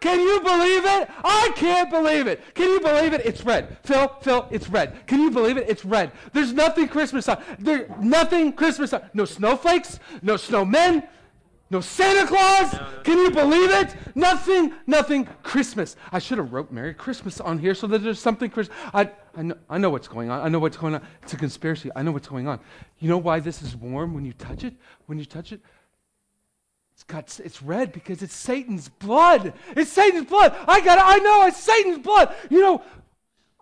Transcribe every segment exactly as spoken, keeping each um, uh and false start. Can you believe it? I can't believe it. Can you believe it? It's red. Phil, Phil, it's red. Can you believe it? It's red. There's nothing Christmas on. There's nothing Christmas on. No snowflakes, no snowmen, no Santa Claus. No, no, Can you believe it? Nothing, nothing Christmas. I should have wrote Merry Christmas on here so that there's something Christmas. I, I, know, I know what's going on. I know what's going on. It's a conspiracy. I know what's going on. You know why this is warm when you touch it? When you touch it? Got, it's red because it's Satan's blood. It's Satan's blood. I got it. I know it's Satan's blood. You know,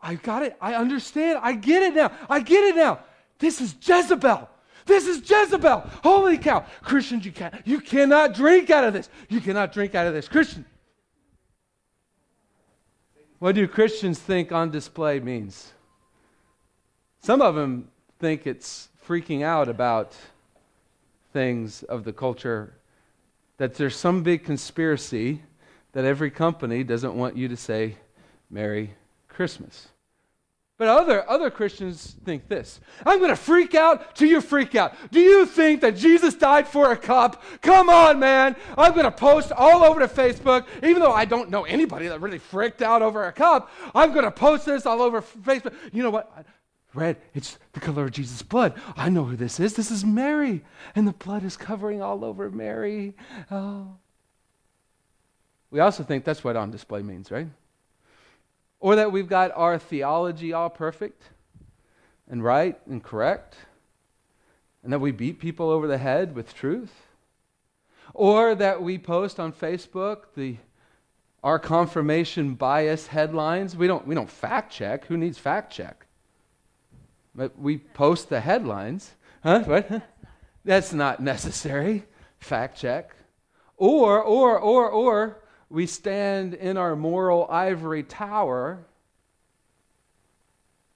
I got it. I understand. I get it now. I get it now. This is Jezebel. This is Jezebel. Holy cow. Christians, you can't, you cannot drink out of this. You cannot drink out of this. Christian. What do Christians think on display means? Some of them think it's freaking out about things of the culture, that there's some big conspiracy that every company doesn't want you to say Merry Christmas. But other, other Christians think this: I'm going to freak out till you freak out. Do you think that Jesus died for a cup? Come on, man. I'm going to post all over to Facebook, even though I don't know anybody that really freaked out over a cup. I'm going to post this all over Facebook. You know what? Red, it's the color of Jesus' blood. I know who this is. This is Mary. And the blood is covering all over Mary. Oh. We also think that's what on display means, right? Or that we've got our theology all perfect and right and correct, and that we beat people over the head with truth. Or that we post on Facebook the our confirmation bias headlines. We don't we don't fact check. Who needs fact check? But we post the headlines. Huh? What? That's not necessary. Fact check. Or, or, or, or, we stand in our moral ivory tower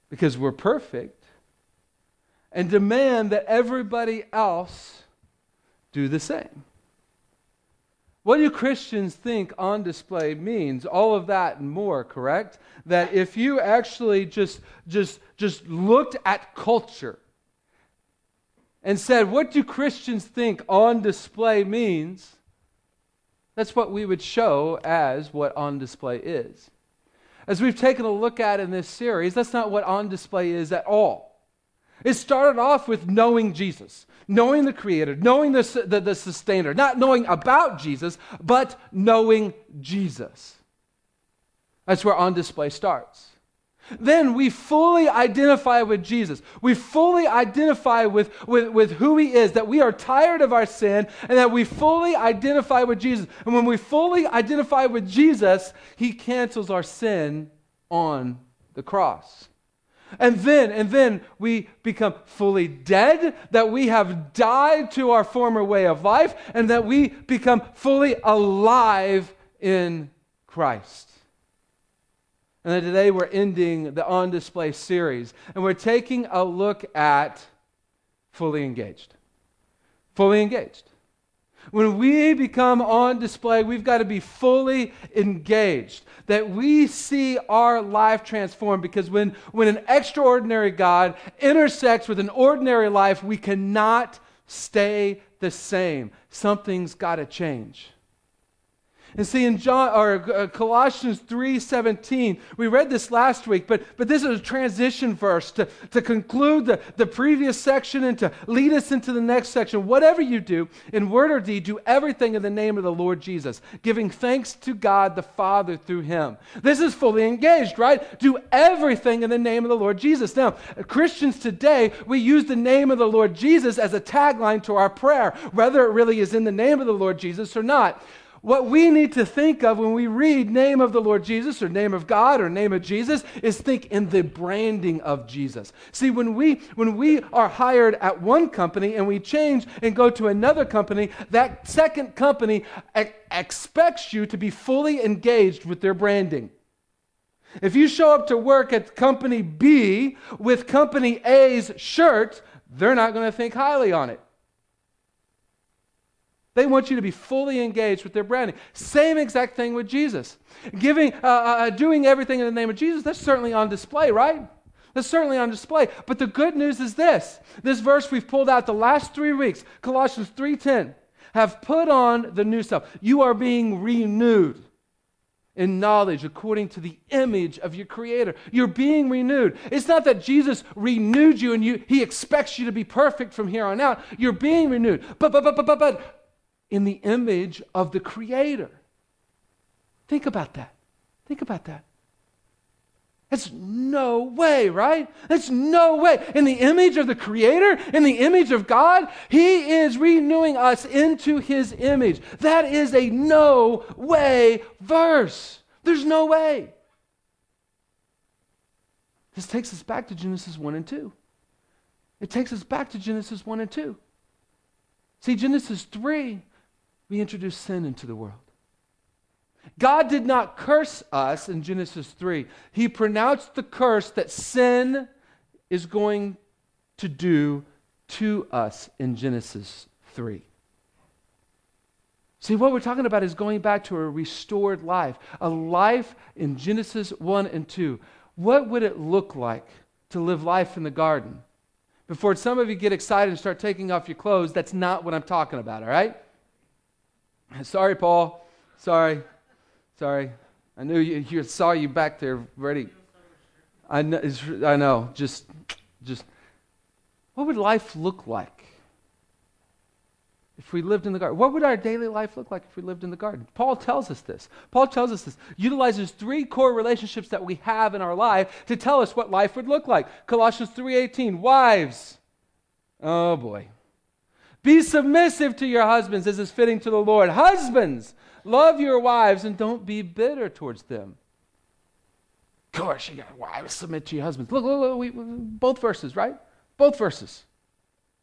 because we're perfect and demand that everybody else do the same. What do Christians think on display means? All of that and more, correct? That if you actually just, just, just looked at culture and said, what do Christians think on display means? That's what we would show as what on display is. As we've taken a look at in this series, that's not what on display is at all. It started off with knowing Jesus, knowing the Creator, knowing the, the, the Sustainer, not knowing about Jesus, but knowing Jesus. That's where on display starts. Then we fully identify with Jesus. We fully identify with, with, with who He is, that we are tired of our sin, and that we fully identify with Jesus. And when we fully identify with Jesus, He cancels our sin on the cross. And then, and then we become fully dead, that we have died to our former way of life, and that we become fully alive in Christ. And then today we're ending the On Display series, and we're taking a look at fully engaged. Fully engaged. When we become on display, we've got to be fully engaged, that we see our life transformed, because when, when an extraordinary God intersects with an ordinary life, we cannot stay the same. Something's got to change. And see, in John or uh, Colossians three seventeen, we read this last week, but, but this is a transition verse to, to conclude the, the previous section and to lead us into the next section. Whatever you do, in word or deed, do everything in the name of the Lord Jesus, giving thanks to God the Father through Him. This is fully engaged, right? Do everything in the name of the Lord Jesus. Now, Christians today, we use the name of the Lord Jesus as a tagline to our prayer, whether it really is in the name of the Lord Jesus or not. What we need to think of when we read name of the Lord Jesus or name of God or name of Jesus is think in the branding of Jesus. See, when we when we are hired at one company and we change and go to another company, that second company ex- expects you to be fully engaged with their branding. If you show up to work at company B with company A's shirt, they're not going to think highly on it. They want you to be fully engaged with their branding. Same exact thing with Jesus. Giving, uh, uh, doing everything in the name of Jesus, that's certainly on display, right? That's certainly on display. But the good news is this. This verse we've pulled out the last three weeks, Colossians three ten, have put on the new self. You are being renewed. in knowledge according to the image of your Creator. You're being renewed. It's not that Jesus renewed you and you, he expects you to be perfect from here on out. You're being renewed. But, but, but, but, but, but in the image of the Creator. Think about that. Think about that. That's no way, right? That's no way. In the image of the Creator, in the image of God, he is renewing us into his image. That is a no way verse. There's no way. This takes us back to Genesis one and two. It takes us back to Genesis one and two. See, Genesis three, we introduce sin into the world. God did not curse us in Genesis three. He pronounced the curse that sin is going to do to us in Genesis three. See, what we're talking about is going back to a restored life, a life in Genesis one and two. What would it look like to live life in the garden? Before some of you get excited and start taking off your clothes, that's not what I'm talking about, all right? Sorry, Paul. Sorry. Sorry, I knew you, you saw you back there ready. I know, I know, just, just, what would life look like if we lived in the garden? What would our daily life look like if we lived in the garden? Paul tells us this. Paul tells us this, utilizes three core relationships that we have in our life to tell us what life would look like. Colossians three eighteen, wives, oh boy, be submissive to your husbands as is fitting to the Lord. Husbands, love your wives and don't be bitter towards them. Of course, you got wives, submit to your husbands. Look, look, look we, we, both verses, right? Both verses.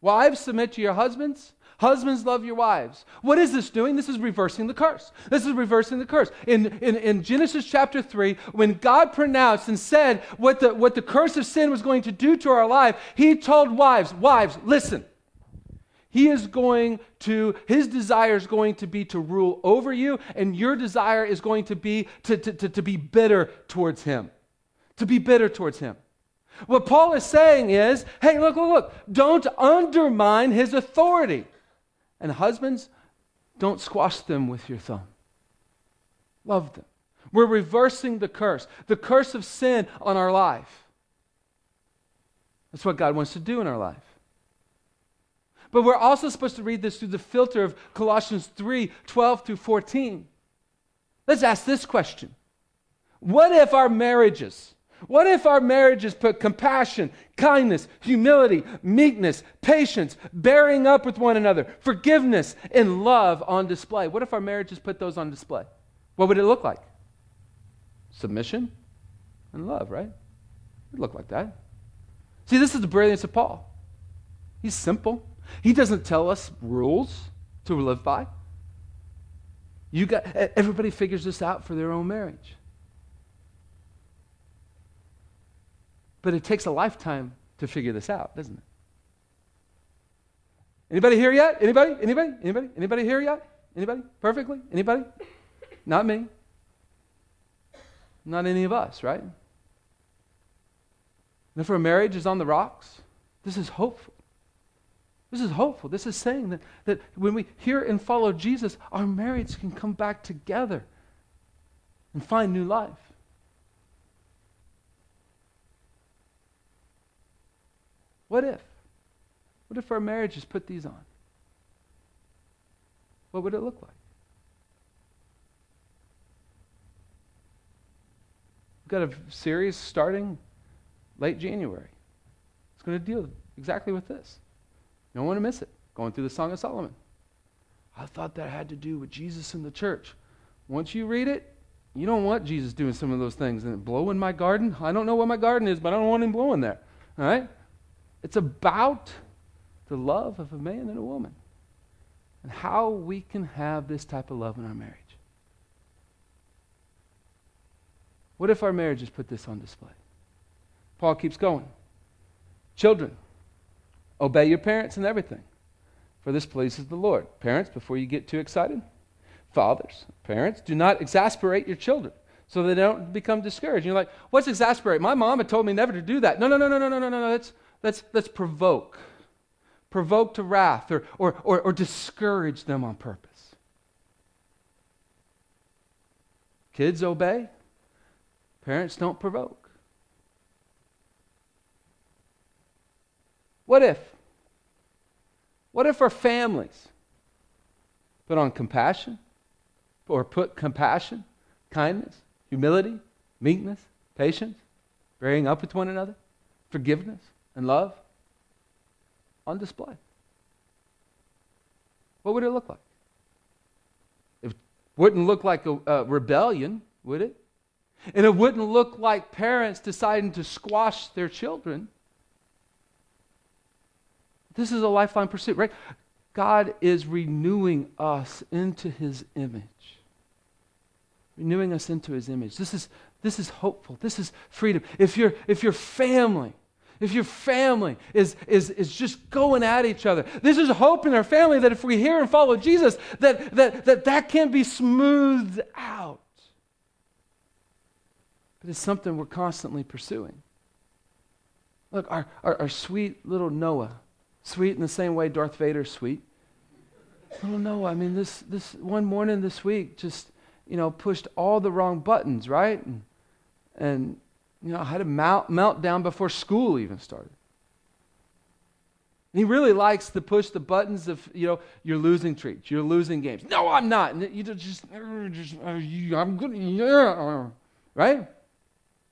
Wives, submit to your husbands. Husbands, love your wives. What is this doing? This is reversing the curse. This is reversing the curse. In, in, in Genesis chapter three, when God pronounced and said what the, what the curse of sin was going to do to our life, he told wives, wives, listen. He is going to, his desire is going to be to rule over you, and your desire is going to be to, to, to, to be bitter towards him. To be bitter towards him. What Paul is saying is, hey, look, look, look, don't undermine his authority. And husbands, don't squash them with your thumb. Love them. We're reversing the curse, the curse of sin on our life. That's what God wants to do in our life. But we're also supposed to read this through the filter of Colossians three, twelve through fourteen. Let's ask this question. What if our marriages, what if our marriages put compassion, kindness, humility, meekness, patience, bearing up with one another, forgiveness, and love on display? What if our marriages put those on display? What would it look like? Submission and love, right? It would look like that. See, this is the brilliance of Paul. He's simple. He doesn't tell us rules to live by. You got, everybody figures this out for their own marriage. But it takes a lifetime to figure this out, doesn't it? Anybody here yet? Anybody? Anybody? Anybody? Anybody here yet? Anybody? Perfectly? Anybody? Not me. Not any of us, right? And if our marriage is on the rocks, this is hopeful. This is hopeful. This is saying that, that when we hear and follow Jesus, our marriage can come back together and find new life. What if? What if our marriages put these on? What would it look like? We've got a series starting late January. It's going to deal exactly with this. You don't want to miss it. Going through the Song of Solomon. I thought that had to do with Jesus and the church. Once you read it, you don't want Jesus doing some of those things. And blowing my garden? I don't know what my garden is, but I don't want him blowing there. All right? It's about the love of a man and a woman. And how we can have this type of love in our marriage. What if our marriages put this on display? Paul keeps going. Children. Obey your parents in everything, for this pleases the Lord. Parents, before you get too excited, fathers, parents, do not exasperate your children so they don't become discouraged. And you're like, what's exasperate? My mom had told me never to do that. No, no, no, no, no, no, no, no. That's, that's, that's provoke. Provoke to wrath or, or, or, or discourage them on purpose. Kids obey. Parents don't provoke. What if? What if our families put on compassion, or put compassion, kindness, humility, meekness, patience, bearing up with one another, forgiveness, and love on display? What would it look like? It wouldn't look like a, a rebellion, would it? And it wouldn't look like parents deciding to squash their children. This is a lifelong pursuit, right? God is renewing us into His image. Renewing us into His image. This is, this is hopeful. This is freedom. If your, if your family, if your family is, is, is just going at each other, this is hope in our family that if we hear and follow Jesus, that that, that, that can be smoothed out. But it's something we're constantly pursuing. Look, our, our, our sweet little Noah, sweet in the same way Darth Vader's sweet. Little Noah, I mean, this, this one morning this week just, you know, pushed all the wrong buttons, right? And, and you know, I had a mount, meltdown before school even started. And he really likes to push the buttons of, you know, you're losing treats, you're losing games. No, I'm not. And you just, just I'm good, yeah. Right?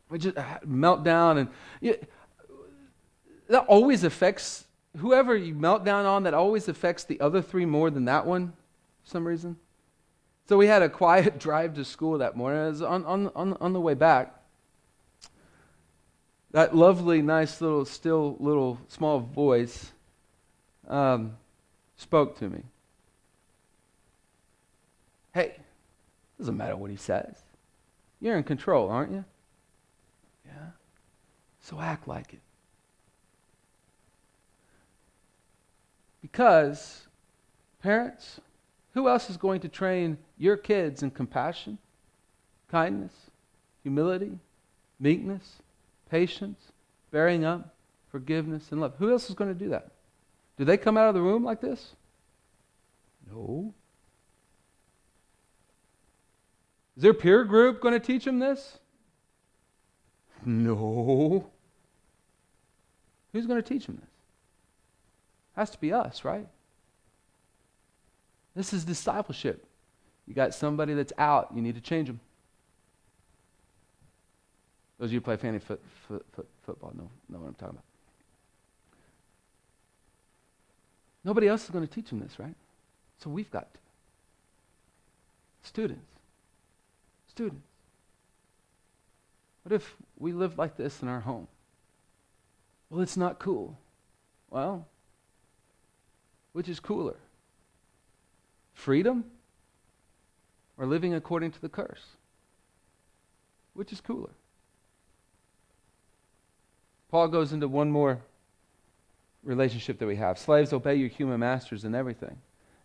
We just melt down, and you, that always affects whoever you melt down on. That always affects the other three more than that one, for some reason. So we had a quiet drive to school that morning. It was on on on, on the way back. That lovely, nice little, still little, small voice um, spoke to me. Hey, doesn't matter what he says. You're in control, aren't you? Yeah. So act like it. Because, parents, who else is going to train your kids in compassion, kindness, humility, meekness, patience, bearing up, forgiveness, and love? Who else is going to do that? Do they come out of the room like this? No. Is their peer group going to teach them this? No. Who's going to teach them this? It has to be us, right? This is discipleship. You got somebody that's out, you need to change them. Those of you who play fantasy foot, foot, foot, football know, know what I'm talking about. Nobody else is going to teach them this, right? So we've got to. Students. Students. What if we lived like this in our home? Well, it's not cool. Well, which is cooler? Freedom or living according to the curse? Which is cooler? Paul goes into one more relationship that we have. Slaves, obey your human masters in everything.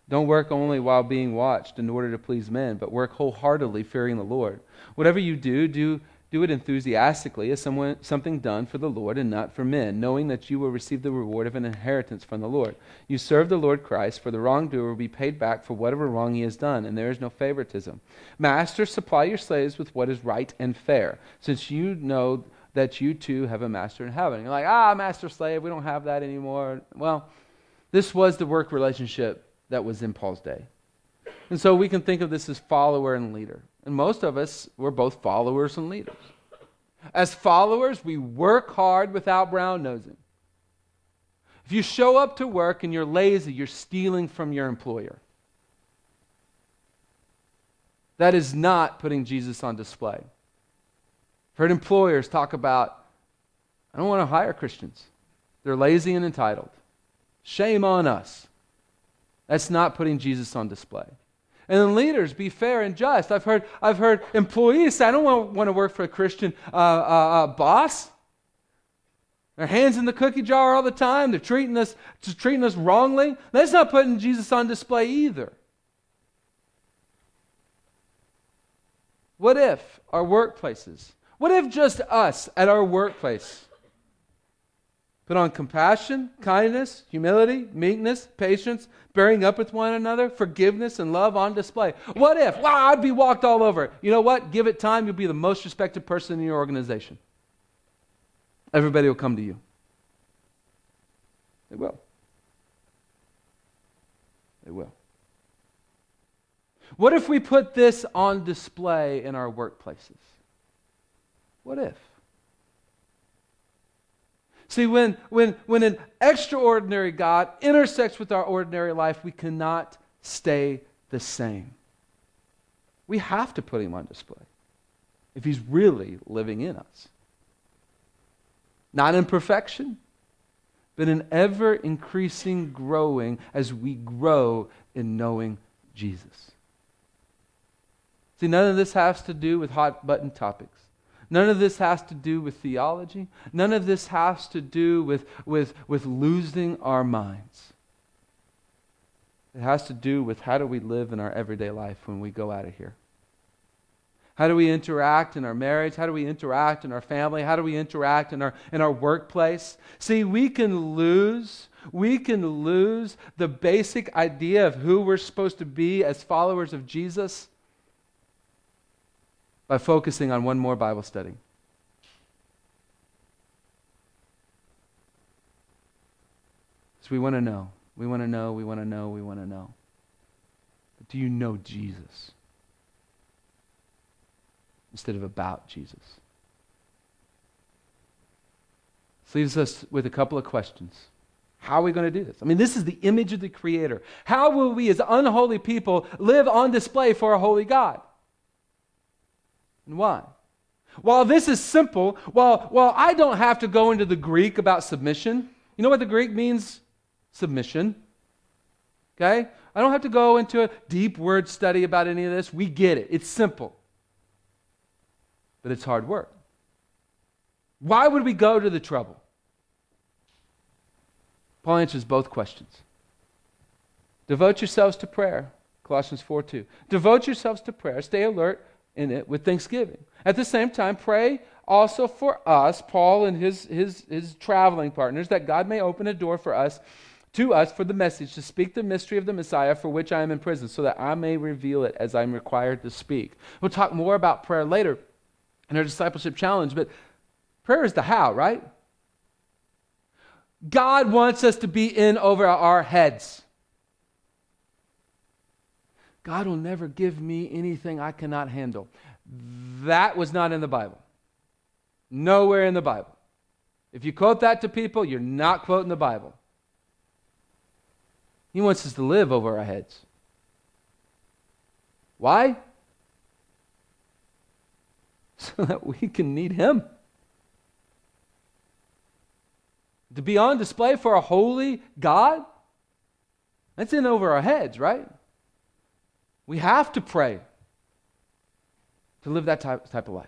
Don't work only while being watched in order to please men, but work wholeheartedly fearing the Lord. Whatever you do, do, do it enthusiastically as someone, something done for the Lord and not for men, knowing that you will receive the reward of an inheritance from the Lord. You serve the Lord Christ, for the wrongdoer will be paid back for whatever wrong he has done, and there is no favoritism. Masters, supply your slaves with what is right and fair, since you know that you too have a master in heaven. You're like, ah, master slave, we don't have that anymore. Well, this was the work relationship that was in Paul's day. And so we can think of this as follower and leader. And most of us, we're both followers and leaders. As followers, we work hard without brown-nosing. If you show up to work and you're lazy, you're stealing from your employer. That is not putting Jesus on display. I've heard employers talk about, I don't want to hire Christians. They're lazy and entitled. Shame on us. That's not putting Jesus on display. And then leaders, be fair and just. I've heard, I've heard employees say, I don't want, want to work for a Christian uh, uh, uh, boss. Their hands in the cookie jar all the time. They're treating us, just treating us wrongly. That's not putting Jesus on display either. What if our workplaces, what if just us at our workplace Put on compassion, kindness, humility, meekness, patience, bearing up with one another, forgiveness and love on display. What if? Wow, I'd be walked all over. You know what? Give it time. You'll be the most respected person in your organization. Everybody will come to you. They will. They will. What if we put this on display in our workplaces? What if? See, when, when, when an extraordinary God intersects with our ordinary life, we cannot stay the same. We have to put him on display if he's really living in us. Not in perfection, but in ever-increasing growing as we grow in knowing Jesus. See, none of this has to do with hot-button topics. None of this has to do with theology. None of this has to do with, with, with losing our minds. It has to do with how do we live in our everyday life when we go out of here. How do we interact in our marriage? How do we interact in our family? How do we interact in our, in our workplace? See, we can lose, we can lose the basic idea of who we're supposed to be as followers of Jesus by focusing on one more Bible study. So we want to know. We want to know, we want to know, we want to know. But do you know Jesus? Instead of about Jesus. This leaves us with a couple of questions. How are we going to do this? I mean, this is the image of the Creator. How will we as unholy people live on display for a holy God? And why? While this is simple, while, while I don't have to go into the Greek about submission, you know what the Greek means? Submission. Okay? I don't have to go into a deep word study about any of this. We get it. It's simple. But it's hard work. Why would we go to the trouble? Paul answers both questions. Devote yourselves to prayer. Colossians four two. Devote yourselves to prayer. Stay alert in it with thanksgiving. At the same time, pray also for us, Paul and his, his, his traveling partners, that God may open a door for us, to us for the message, to speak the mystery of the Messiah for which I am in prison, so that I may reveal it as I'm required to speak. We'll talk more about prayer later in our discipleship challenge, but prayer is the how, right? God wants us to be in over our heads. God will never give me anything I cannot handle. That was not in the Bible. Nowhere in the Bible. If you quote that to people, you're not quoting the Bible. He wants us to live over our heads. Why? So that we can need him. To be on display for a holy God? That's in over our heads, right? We have to pray to live that type, type of life.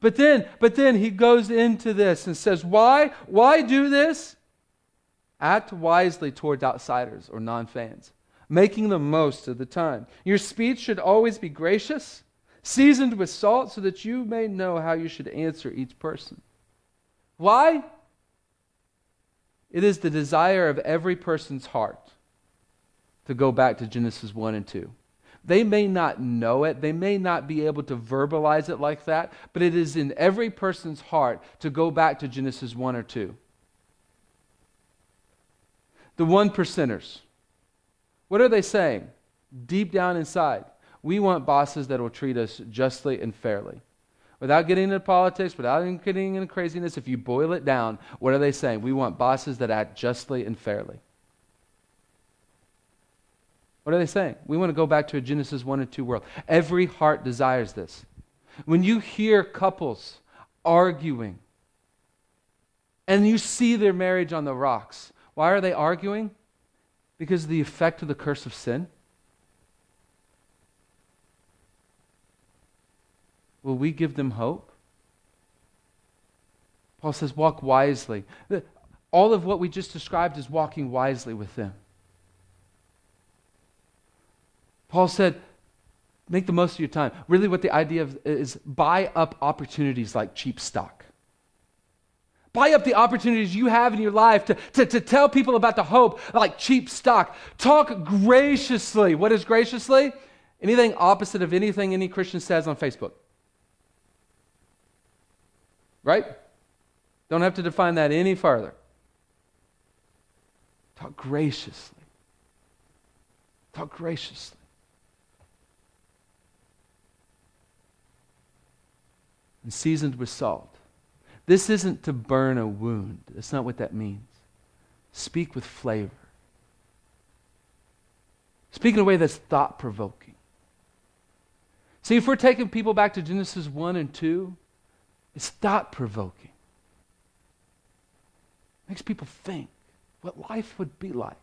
But then, but then he goes into this and says, why? Why do this? Act wisely towards outsiders or non-fans, making the most of the time. Your speech should always be gracious, seasoned with salt, so that you may know how you should answer each person. Why? It is the desire of every person's heart. To go back to Genesis one and two. They may not know it, they may not be able to verbalize it like that, but it is in every person's heart to go back to Genesis one or two. The one percenters. What are they saying? Deep down inside, we want bosses that will treat us justly and fairly. Without getting into politics, without getting into craziness, if you boil it down, what are they saying? We want bosses that act justly and fairly. What are they saying? We want to go back to a Genesis one and two world. Every heart desires this. When you hear couples arguing and you see their marriage on the rocks, why are they arguing? Because of the effect of the curse of sin. Will we give them hope? Paul says, walk wisely. All of what we just described is walking wisely with them. Paul said, make the most of your time. Really what the idea of is buy up opportunities like cheap stock. Buy up the opportunities you have in your life to, to, to tell people about the hope like cheap stock. Talk graciously. What is graciously? Anything opposite of anything any Christian says on Facebook. Right? Don't have to define that any further. Talk graciously. Talk graciously. And seasoned with salt. This isn't to burn a wound. That's not what that means. Speak with flavor. Speak in a way that's thought-provoking. See, if we're taking people back to Genesis one and two, it's thought-provoking. It makes people think what life would be like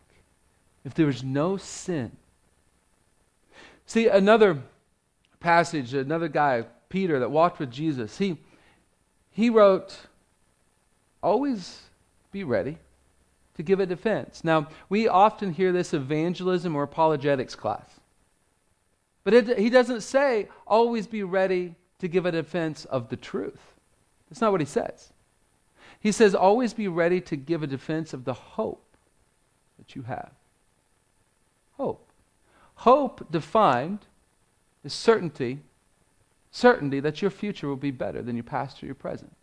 if there was no sin. See, another passage, another guy, Peter, that walked with Jesus, he, he wrote, always be ready to give a defense. Now, we often hear this evangelism or apologetics class. But it, he doesn't say, always be ready to give a defense of the truth. That's not what he says. He says, always be ready to give a defense of the hope that you have. Hope. Hope defined is certainty, certainty that your future will be better than your past or your present.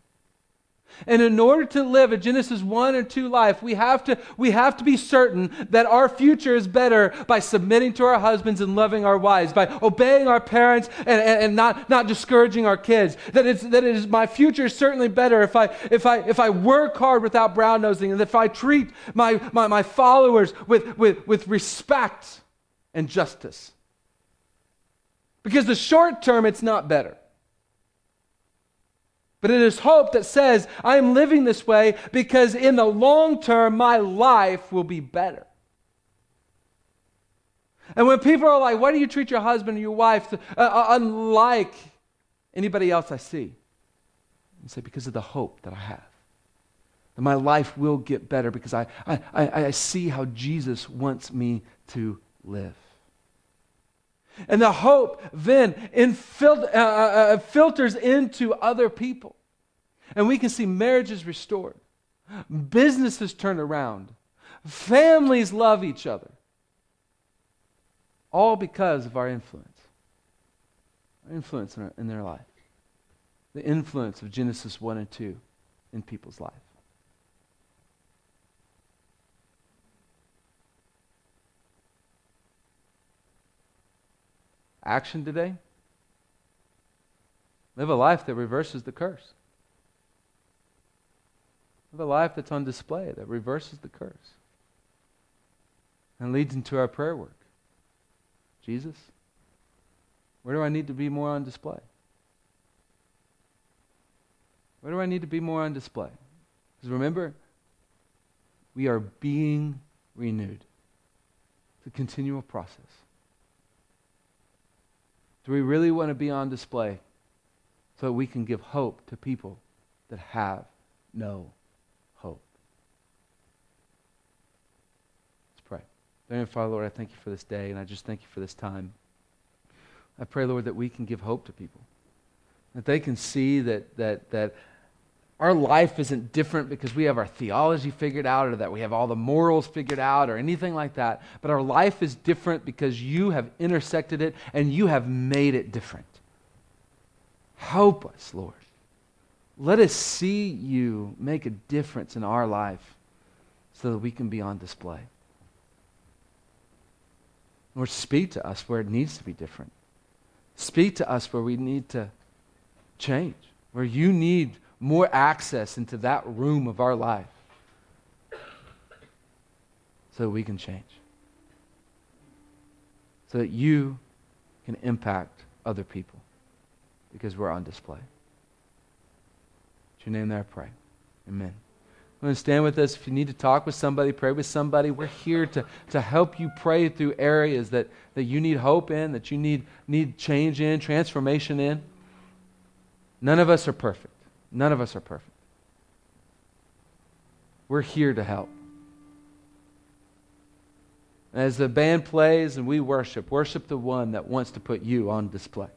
And in order to live a Genesis one and two life, we have to, we have to be certain that our future is better by submitting to our husbands and loving our wives, by obeying our parents and, and, and not, not discouraging our kids. That it's, that it is, my future is certainly better if I, if I, if I work hard without brown-nosing, and if I treat my, my, my followers with, with, with respect and justice. Because the short term, it's not better. But it is hope that says, I am living this way because in the long term, my life will be better. And when people are like, why do you treat your husband or your wife to, uh, unlike anybody else I see? I say, because of the hope that I have. That my life will get better because I, I, I, I see how Jesus wants me to live. And the hope then infil- uh, uh, filters into other people. And we can see marriages restored, businesses turned around, families love each other. All because of our influence. Our influence in, our, in their life. The influence of Genesis one and two in people's life. Action today? Live a life that reverses the curse. Live a life that's on display that reverses the curse and leads into our prayer work. Jesus, where do I need to be more on display? Where do I need to be more on display? Because remember, we are being renewed. It's a continual process. Do we really want to be on display so that we can give hope to people that have no hope? Let's pray. Dear Father, Lord, I thank you for this day, and I just thank you for this time. I pray, Lord, that we can give hope to people, that they can see that that that our life isn't different because we have our theology figured out or that we have all the morals figured out or anything like that. But our life is different because you have intersected it and you have made it different. Help us, Lord. Let us see you make a difference in our life so that we can be on display. Lord, speak to us where it needs to be different. Speak to us where we need to change, where you need more access into that room of our life so we can change. So that you can impact other people because we're on display. It's your name there I pray. Amen. You want to stand with us? If you need to talk with somebody, pray with somebody, we're here to, to help you pray through areas that, that you need hope in, that you need, need change in, transformation in. None of us are perfect. None of us are perfect. We're here to help. And as the band plays and we worship, worship the one that wants to put you on display.